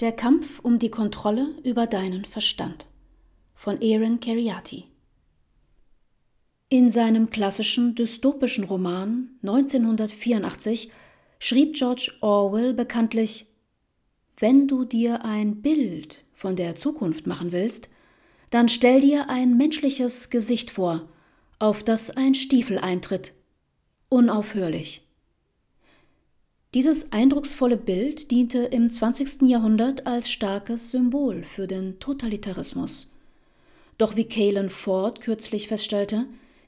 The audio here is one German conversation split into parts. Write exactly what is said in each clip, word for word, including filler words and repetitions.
Der Kampf um die Kontrolle über deinen Verstand von Aaron Kheriaty. In seinem klassischen dystopischen Roman neunzehnhundertvierundachtzig schrieb George Orwell bekanntlich: Wenn du dir ein Bild von der Zukunft machen willst, dann stell dir ein menschliches Gesicht vor, auf das ein Stiefel eintritt, unaufhörlich. Dieses eindrucksvolle Bild diente im zwanzigsten Jahrhundert als starkes Symbol für den Totalitarismus. Doch wie Kaelen Ford kürzlich feststellte,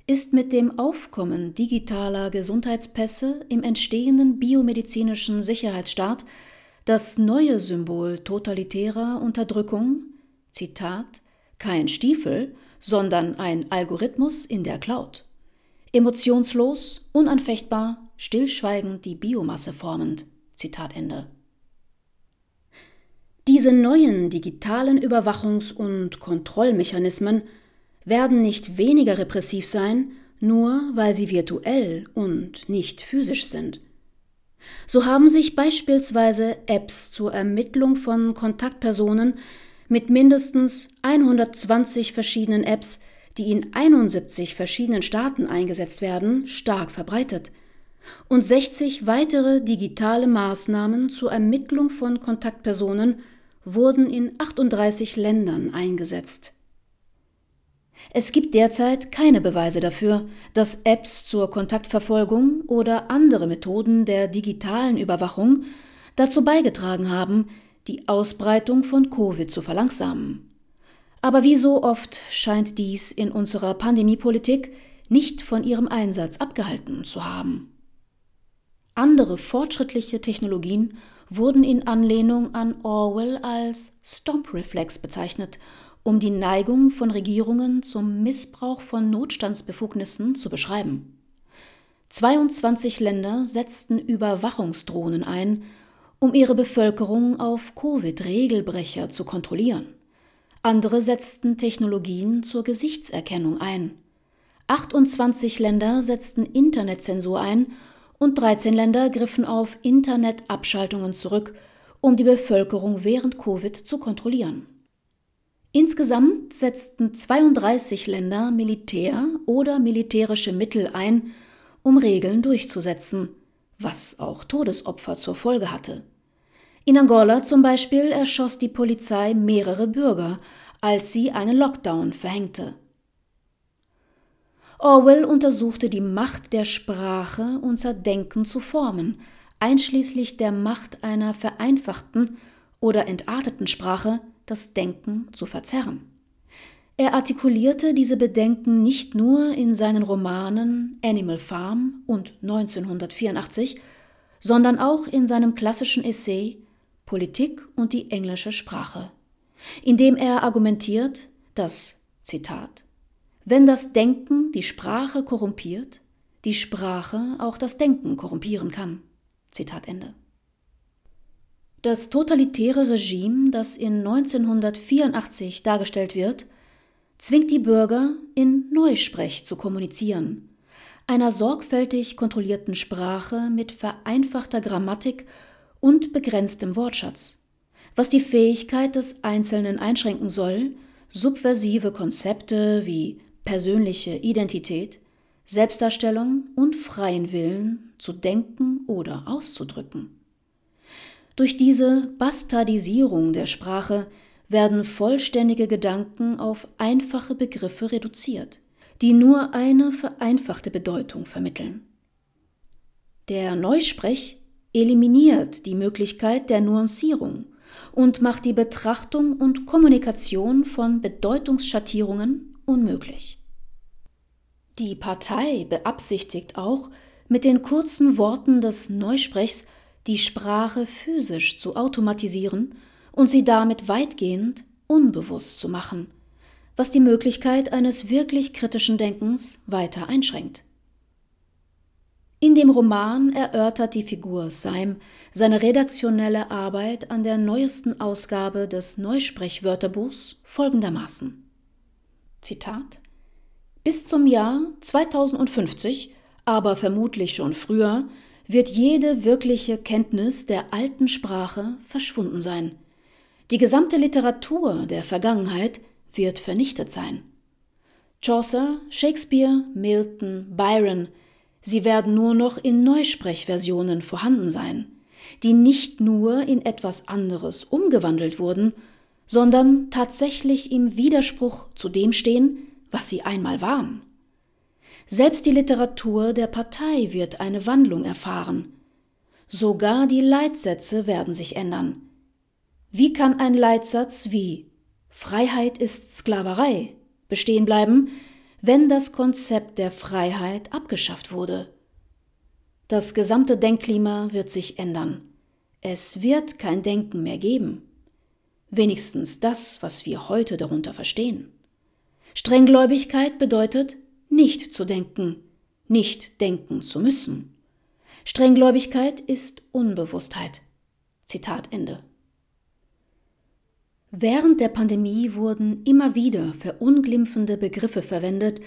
ist mit dem Aufkommen digitaler Gesundheitspässe im entstehenden biomedizinischen Sicherheitsstaat das neue Symbol totalitärer Unterdrückung, Zitat, kein Stiefel, sondern ein Algorithmus in der Cloud. Emotionslos, unanfechtbar, stillschweigend die Biomasse formend. Zitat Ende. Diese neuen digitalen Überwachungs- und Kontrollmechanismen werden nicht weniger repressiv sein, nur weil sie virtuell und nicht physisch sind. So haben sich beispielsweise Apps zur Ermittlung von Kontaktpersonen mit mindestens hundertzwanzig verschiedenen Apps, die in einundsiebzig verschiedenen Staaten eingesetzt werden, stark verbreitet und sechzig weitere digitale Maßnahmen zur Ermittlung von Kontaktpersonen wurden in achtunddreißig Ländern eingesetzt. Es gibt derzeit keine Beweise dafür, dass Apps zur Kontaktverfolgung oder andere Methoden der digitalen Überwachung dazu beigetragen haben, die Ausbreitung von Covid zu verlangsamen. Aber wie so oft scheint dies in unserer Pandemiepolitik nicht von ihrem Einsatz abgehalten zu haben. Andere fortschrittliche Technologien wurden in Anlehnung an Orwell als Stomp-Reflex bezeichnet, um die Neigung von Regierungen zum Missbrauch von Notstandsbefugnissen zu beschreiben. zweiundzwanzig Länder setzten Überwachungsdrohnen ein, um ihre Bevölkerung auf Covid-Regelbrecher zu kontrollieren. Andere setzten Technologien zur Gesichtserkennung ein. achtundzwanzig Länder setzten Internetzensur ein und dreizehn Länder griffen auf Internetabschaltungen zurück, um die Bevölkerung während Covid zu kontrollieren. Insgesamt setzten zweiunddreißig Länder Militär oder militärische Mittel ein, um Regeln durchzusetzen, was auch Todesopfer zur Folge hatte. In Angola zum Beispiel erschoss die Polizei mehrere Bürger, als sie einen Lockdown verhängte. Orwell untersuchte die Macht der Sprache, unser Denken zu formen, einschließlich der Macht einer vereinfachten oder entarteten Sprache, das Denken zu verzerren. Er artikulierte diese Bedenken nicht nur in seinen Romanen Animal Farm und neunzehnhundertvierundachtzig, sondern auch in seinem klassischen Essay Politik und die englische Sprache, indem er argumentiert, dass, Zitat, wenn das Denken die Sprache korrumpiert, die Sprache auch das Denken korrumpieren kann. Zitat Ende. Das totalitäre Regime, das in neunzehnhundertvierundachtzig dargestellt wird, zwingt die Bürger, in Neusprech zu kommunizieren, einer sorgfältig kontrollierten Sprache mit vereinfachter Grammatik und begrenztem Wortschatz, was die Fähigkeit des Einzelnen einschränken soll, subversive Konzepte wie persönliche Identität, Selbstdarstellung und freien Willen zu denken oder auszudrücken. Durch diese Bastardisierung der Sprache werden vollständige Gedanken auf einfache Begriffe reduziert, die nur eine vereinfachte Bedeutung vermitteln. Der Neusprech eliminiert die Möglichkeit der Nuancierung und macht die Betrachtung und Kommunikation von Bedeutungsschattierungen unmöglich. Die Partei beabsichtigt auch, mit den kurzen Worten des Neusprechs die Sprache physisch zu automatisieren und sie damit weitgehend unbewusst zu machen, was die Möglichkeit eines wirklich kritischen Denkens weiter einschränkt. In dem Roman erörtert die Figur Syme seine redaktionelle Arbeit an der neuesten Ausgabe des Neusprechwörterbuchs folgendermaßen. Zitat: Bis zum Jahr zweitausendfünfzig, aber vermutlich schon früher, wird jede wirkliche Kenntnis der alten Sprache verschwunden sein. Die gesamte Literatur der Vergangenheit wird vernichtet sein. Chaucer, Shakespeare, Milton, Byron, sie werden nur noch in Neusprechversionen vorhanden sein, die nicht nur in etwas anderes umgewandelt wurden, sondern tatsächlich im Widerspruch zu dem stehen, was sie einmal waren. Selbst die Literatur der Partei wird eine Wandlung erfahren. Sogar die Leitsätze werden sich ändern. Wie kann ein Leitsatz wie „Freiheit ist Sklaverei“ bestehen bleiben, wenn das Konzept der Freiheit abgeschafft wurde? Das gesamte Denkklima wird sich ändern. Es wird kein Denken mehr geben. Wenigstens das, was wir heute darunter verstehen. Strenggläubigkeit bedeutet, nicht zu denken, nicht denken zu müssen. Strenggläubigkeit ist Unbewusstheit. Zitat Ende. Während der Pandemie wurden immer wieder verunglimpfende Begriffe verwendet,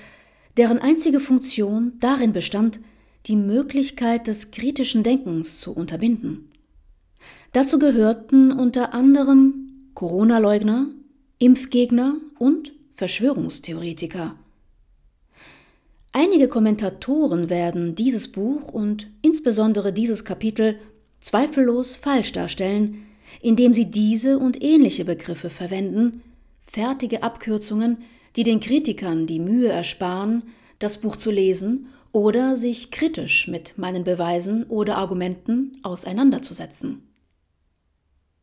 deren einzige Funktion darin bestand, die Möglichkeit des kritischen Denkens zu unterbinden. Dazu gehörten unter anderem Corona-Leugner, Impfgegner und Verschwörungstheoretiker. Einige Kommentatoren werden dieses Buch und insbesondere dieses Kapitel zweifellos falsch darstellen, indem sie diese und ähnliche Begriffe verwenden, fertige Abkürzungen, die den Kritikern die Mühe ersparen, das Buch zu lesen oder sich kritisch mit meinen Beweisen oder Argumenten auseinanderzusetzen.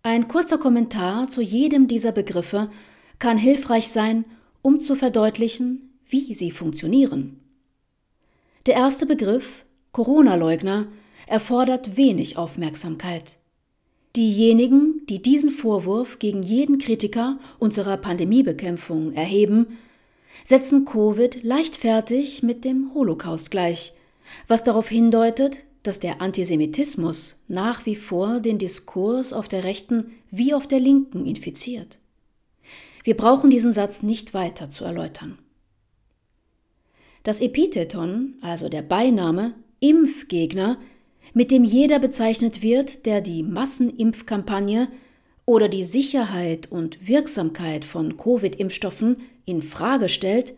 Ein kurzer Kommentar zu jedem dieser Begriffe kann hilfreich sein, um zu verdeutlichen, wie sie funktionieren. Der erste Begriff, Corona-Leugner, erfordert wenig Aufmerksamkeit. Diejenigen, die diesen Vorwurf gegen jeden Kritiker unserer Pandemiebekämpfung erheben, setzen Covid leichtfertig mit dem Holocaust gleich, was darauf hindeutet, dass der Antisemitismus nach wie vor den Diskurs auf der Rechten wie auf der Linken infiziert. Wir brauchen diesen Satz nicht weiter zu erläutern. Das Epitheton, also der Beiname Impfgegner, mit dem jeder bezeichnet wird, der die Massenimpfkampagne oder die Sicherheit und Wirksamkeit von Covid-Impfstoffen in Frage stellt,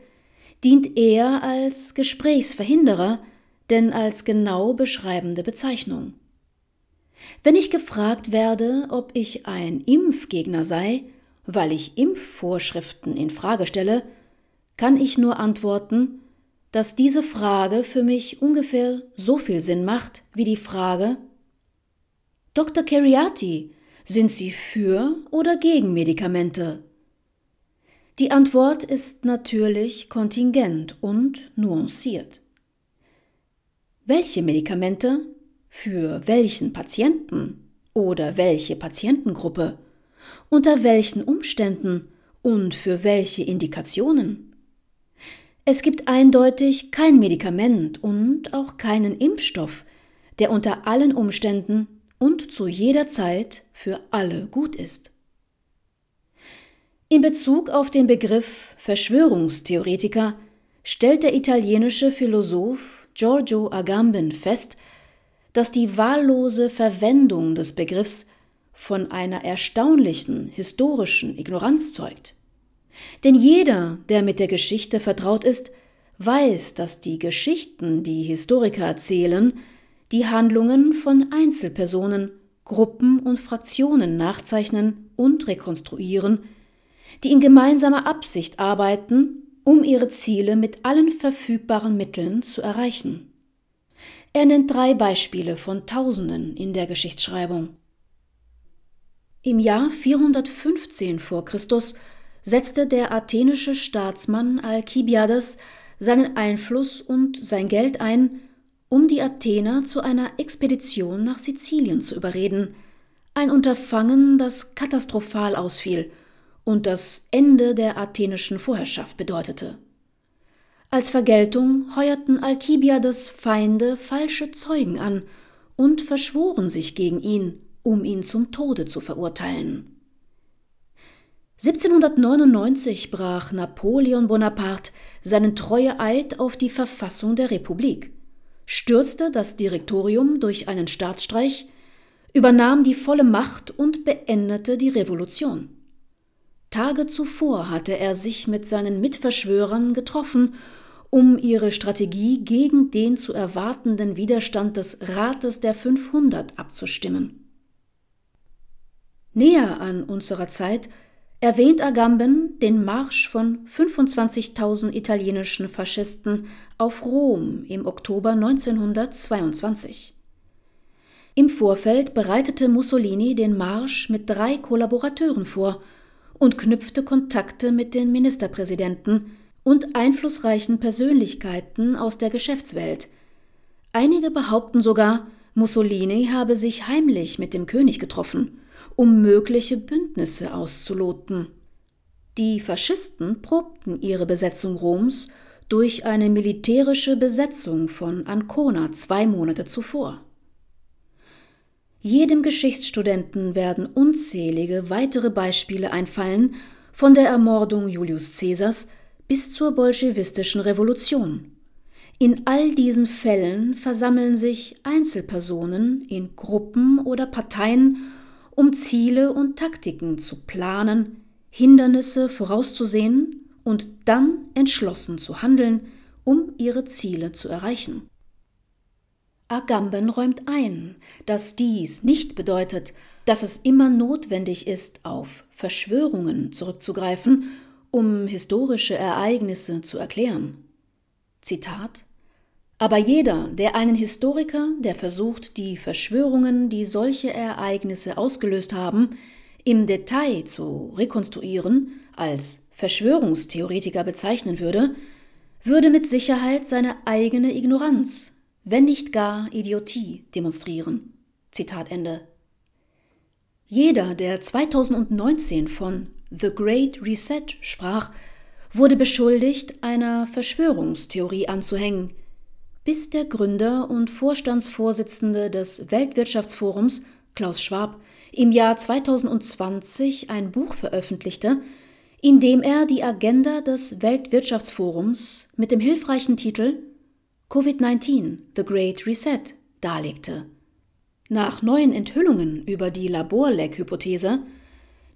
dient eher als Gesprächsverhinderer, denn als genau beschreibende Bezeichnung. Wenn ich gefragt werde, ob ich ein Impfgegner sei, weil ich Impfvorschriften in Frage stelle, kann ich nur antworten, dass diese Frage für mich ungefähr so viel Sinn macht wie die Frage: Doktor Kheriaty, sind Sie für oder gegen Medikamente? Die Antwort ist natürlich kontingent und nuanciert. Welche Medikamente, für welchen Patienten oder welche Patientengruppe, unter welchen Umständen und für welche Indikationen? Es gibt eindeutig kein Medikament und auch keinen Impfstoff, der unter allen Umständen und zu jeder Zeit für alle gut ist. In Bezug auf den Begriff Verschwörungstheoretiker stellt der italienische Philosoph Giorgio Agamben fest, dass die wahllose Verwendung des Begriffs von einer erstaunlichen historischen Ignoranz zeugt. Denn jeder, der mit der Geschichte vertraut ist, weiß, dass die Geschichten, die Historiker erzählen, die Handlungen von Einzelpersonen, Gruppen und Fraktionen nachzeichnen und rekonstruieren, die in gemeinsamer Absicht arbeiten, um ihre Ziele mit allen verfügbaren Mitteln zu erreichen. Er nennt drei Beispiele von Tausenden in der Geschichtsschreibung. Im Jahr vierhundertfünfzehn vor Christus setzte der athenische Staatsmann Alkibiades seinen Einfluss und sein Geld ein, um die Athener zu einer Expedition nach Sizilien zu überreden, ein Unterfangen, das katastrophal ausfiel und das Ende der athenischen Vorherrschaft bedeutete. Als Vergeltung heuerten Alkibiades Feinde falsche Zeugen an und verschworen sich gegen ihn, um ihn zum Tode zu verurteilen. siebzehnhundertneunundneunzig brach Napoleon Bonaparte seinen Treueeid auf die Verfassung der Republik, stürzte das Direktorium durch einen Staatsstreich, übernahm die volle Macht und beendete die Revolution. Tage zuvor hatte er sich mit seinen Mitverschwörern getroffen, um ihre Strategie gegen den zu erwartenden Widerstand des Rates der fünfhundert abzustimmen. Näher an unserer Zeit erwähnt Agamben den Marsch von fünfundzwanzigtausend italienischen Faschisten auf Rom im Oktober neunzehnhundertzweiundzwanzig. Im Vorfeld bereitete Mussolini den Marsch mit drei Kollaborateuren vor und knüpfte Kontakte mit den Ministerpräsidenten und einflussreichen Persönlichkeiten aus der Geschäftswelt. Einige behaupten sogar, Mussolini habe sich heimlich mit dem König getroffen, um mögliche Bündnisse auszuloten. Die Faschisten probten ihre Besetzung Roms durch eine militärische Besetzung von Ancona zwei Monate zuvor. Jedem Geschichtsstudenten werden unzählige weitere Beispiele einfallen, von der Ermordung Julius Cäsars bis zur bolschewistischen Revolution. In all diesen Fällen versammeln sich Einzelpersonen in Gruppen oder Parteien, um Ziele und Taktiken zu planen, Hindernisse vorauszusehen und dann entschlossen zu handeln, um ihre Ziele zu erreichen. Agamben räumt ein, dass dies nicht bedeutet, dass es immer notwendig ist, auf Verschwörungen zurückzugreifen, um historische Ereignisse zu erklären. Zitat: Aber jeder, der einen Historiker, der versucht, die Verschwörungen, die solche Ereignisse ausgelöst haben, im Detail zu rekonstruieren, als Verschwörungstheoretiker bezeichnen würde, würde mit Sicherheit seine eigene Ignoranz, wenn nicht gar Idiotie, demonstrieren. Zitat Ende. Jeder, der zweitausendneunzehn von The Great Reset sprach, wurde beschuldigt, einer Verschwörungstheorie anzuhängen, bis der Gründer und Vorstandsvorsitzende des Weltwirtschaftsforums, Klaus Schwab, im Jahr zweitausendzwanzig ein Buch veröffentlichte, in dem er die Agenda des Weltwirtschaftsforums mit dem hilfreichen Titel Covid neunzehn – The Great Reset darlegte. Nach neuen Enthüllungen über die Laborleck-Hypothese,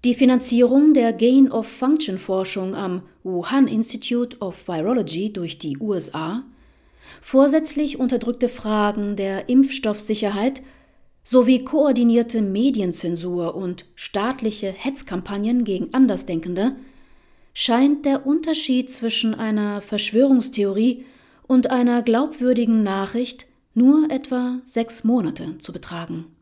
die Finanzierung der Gain-of-Function-Forschung am Wuhan Institute of Virology durch die U S A, vorsätzlich unterdrückte Fragen der Impfstoffsicherheit sowie koordinierte Medienzensur und staatliche Hetzkampagnen gegen Andersdenkende, scheint der Unterschied zwischen einer Verschwörungstheorie und einer glaubwürdigen Nachricht nur etwa sechs Monate zu betragen.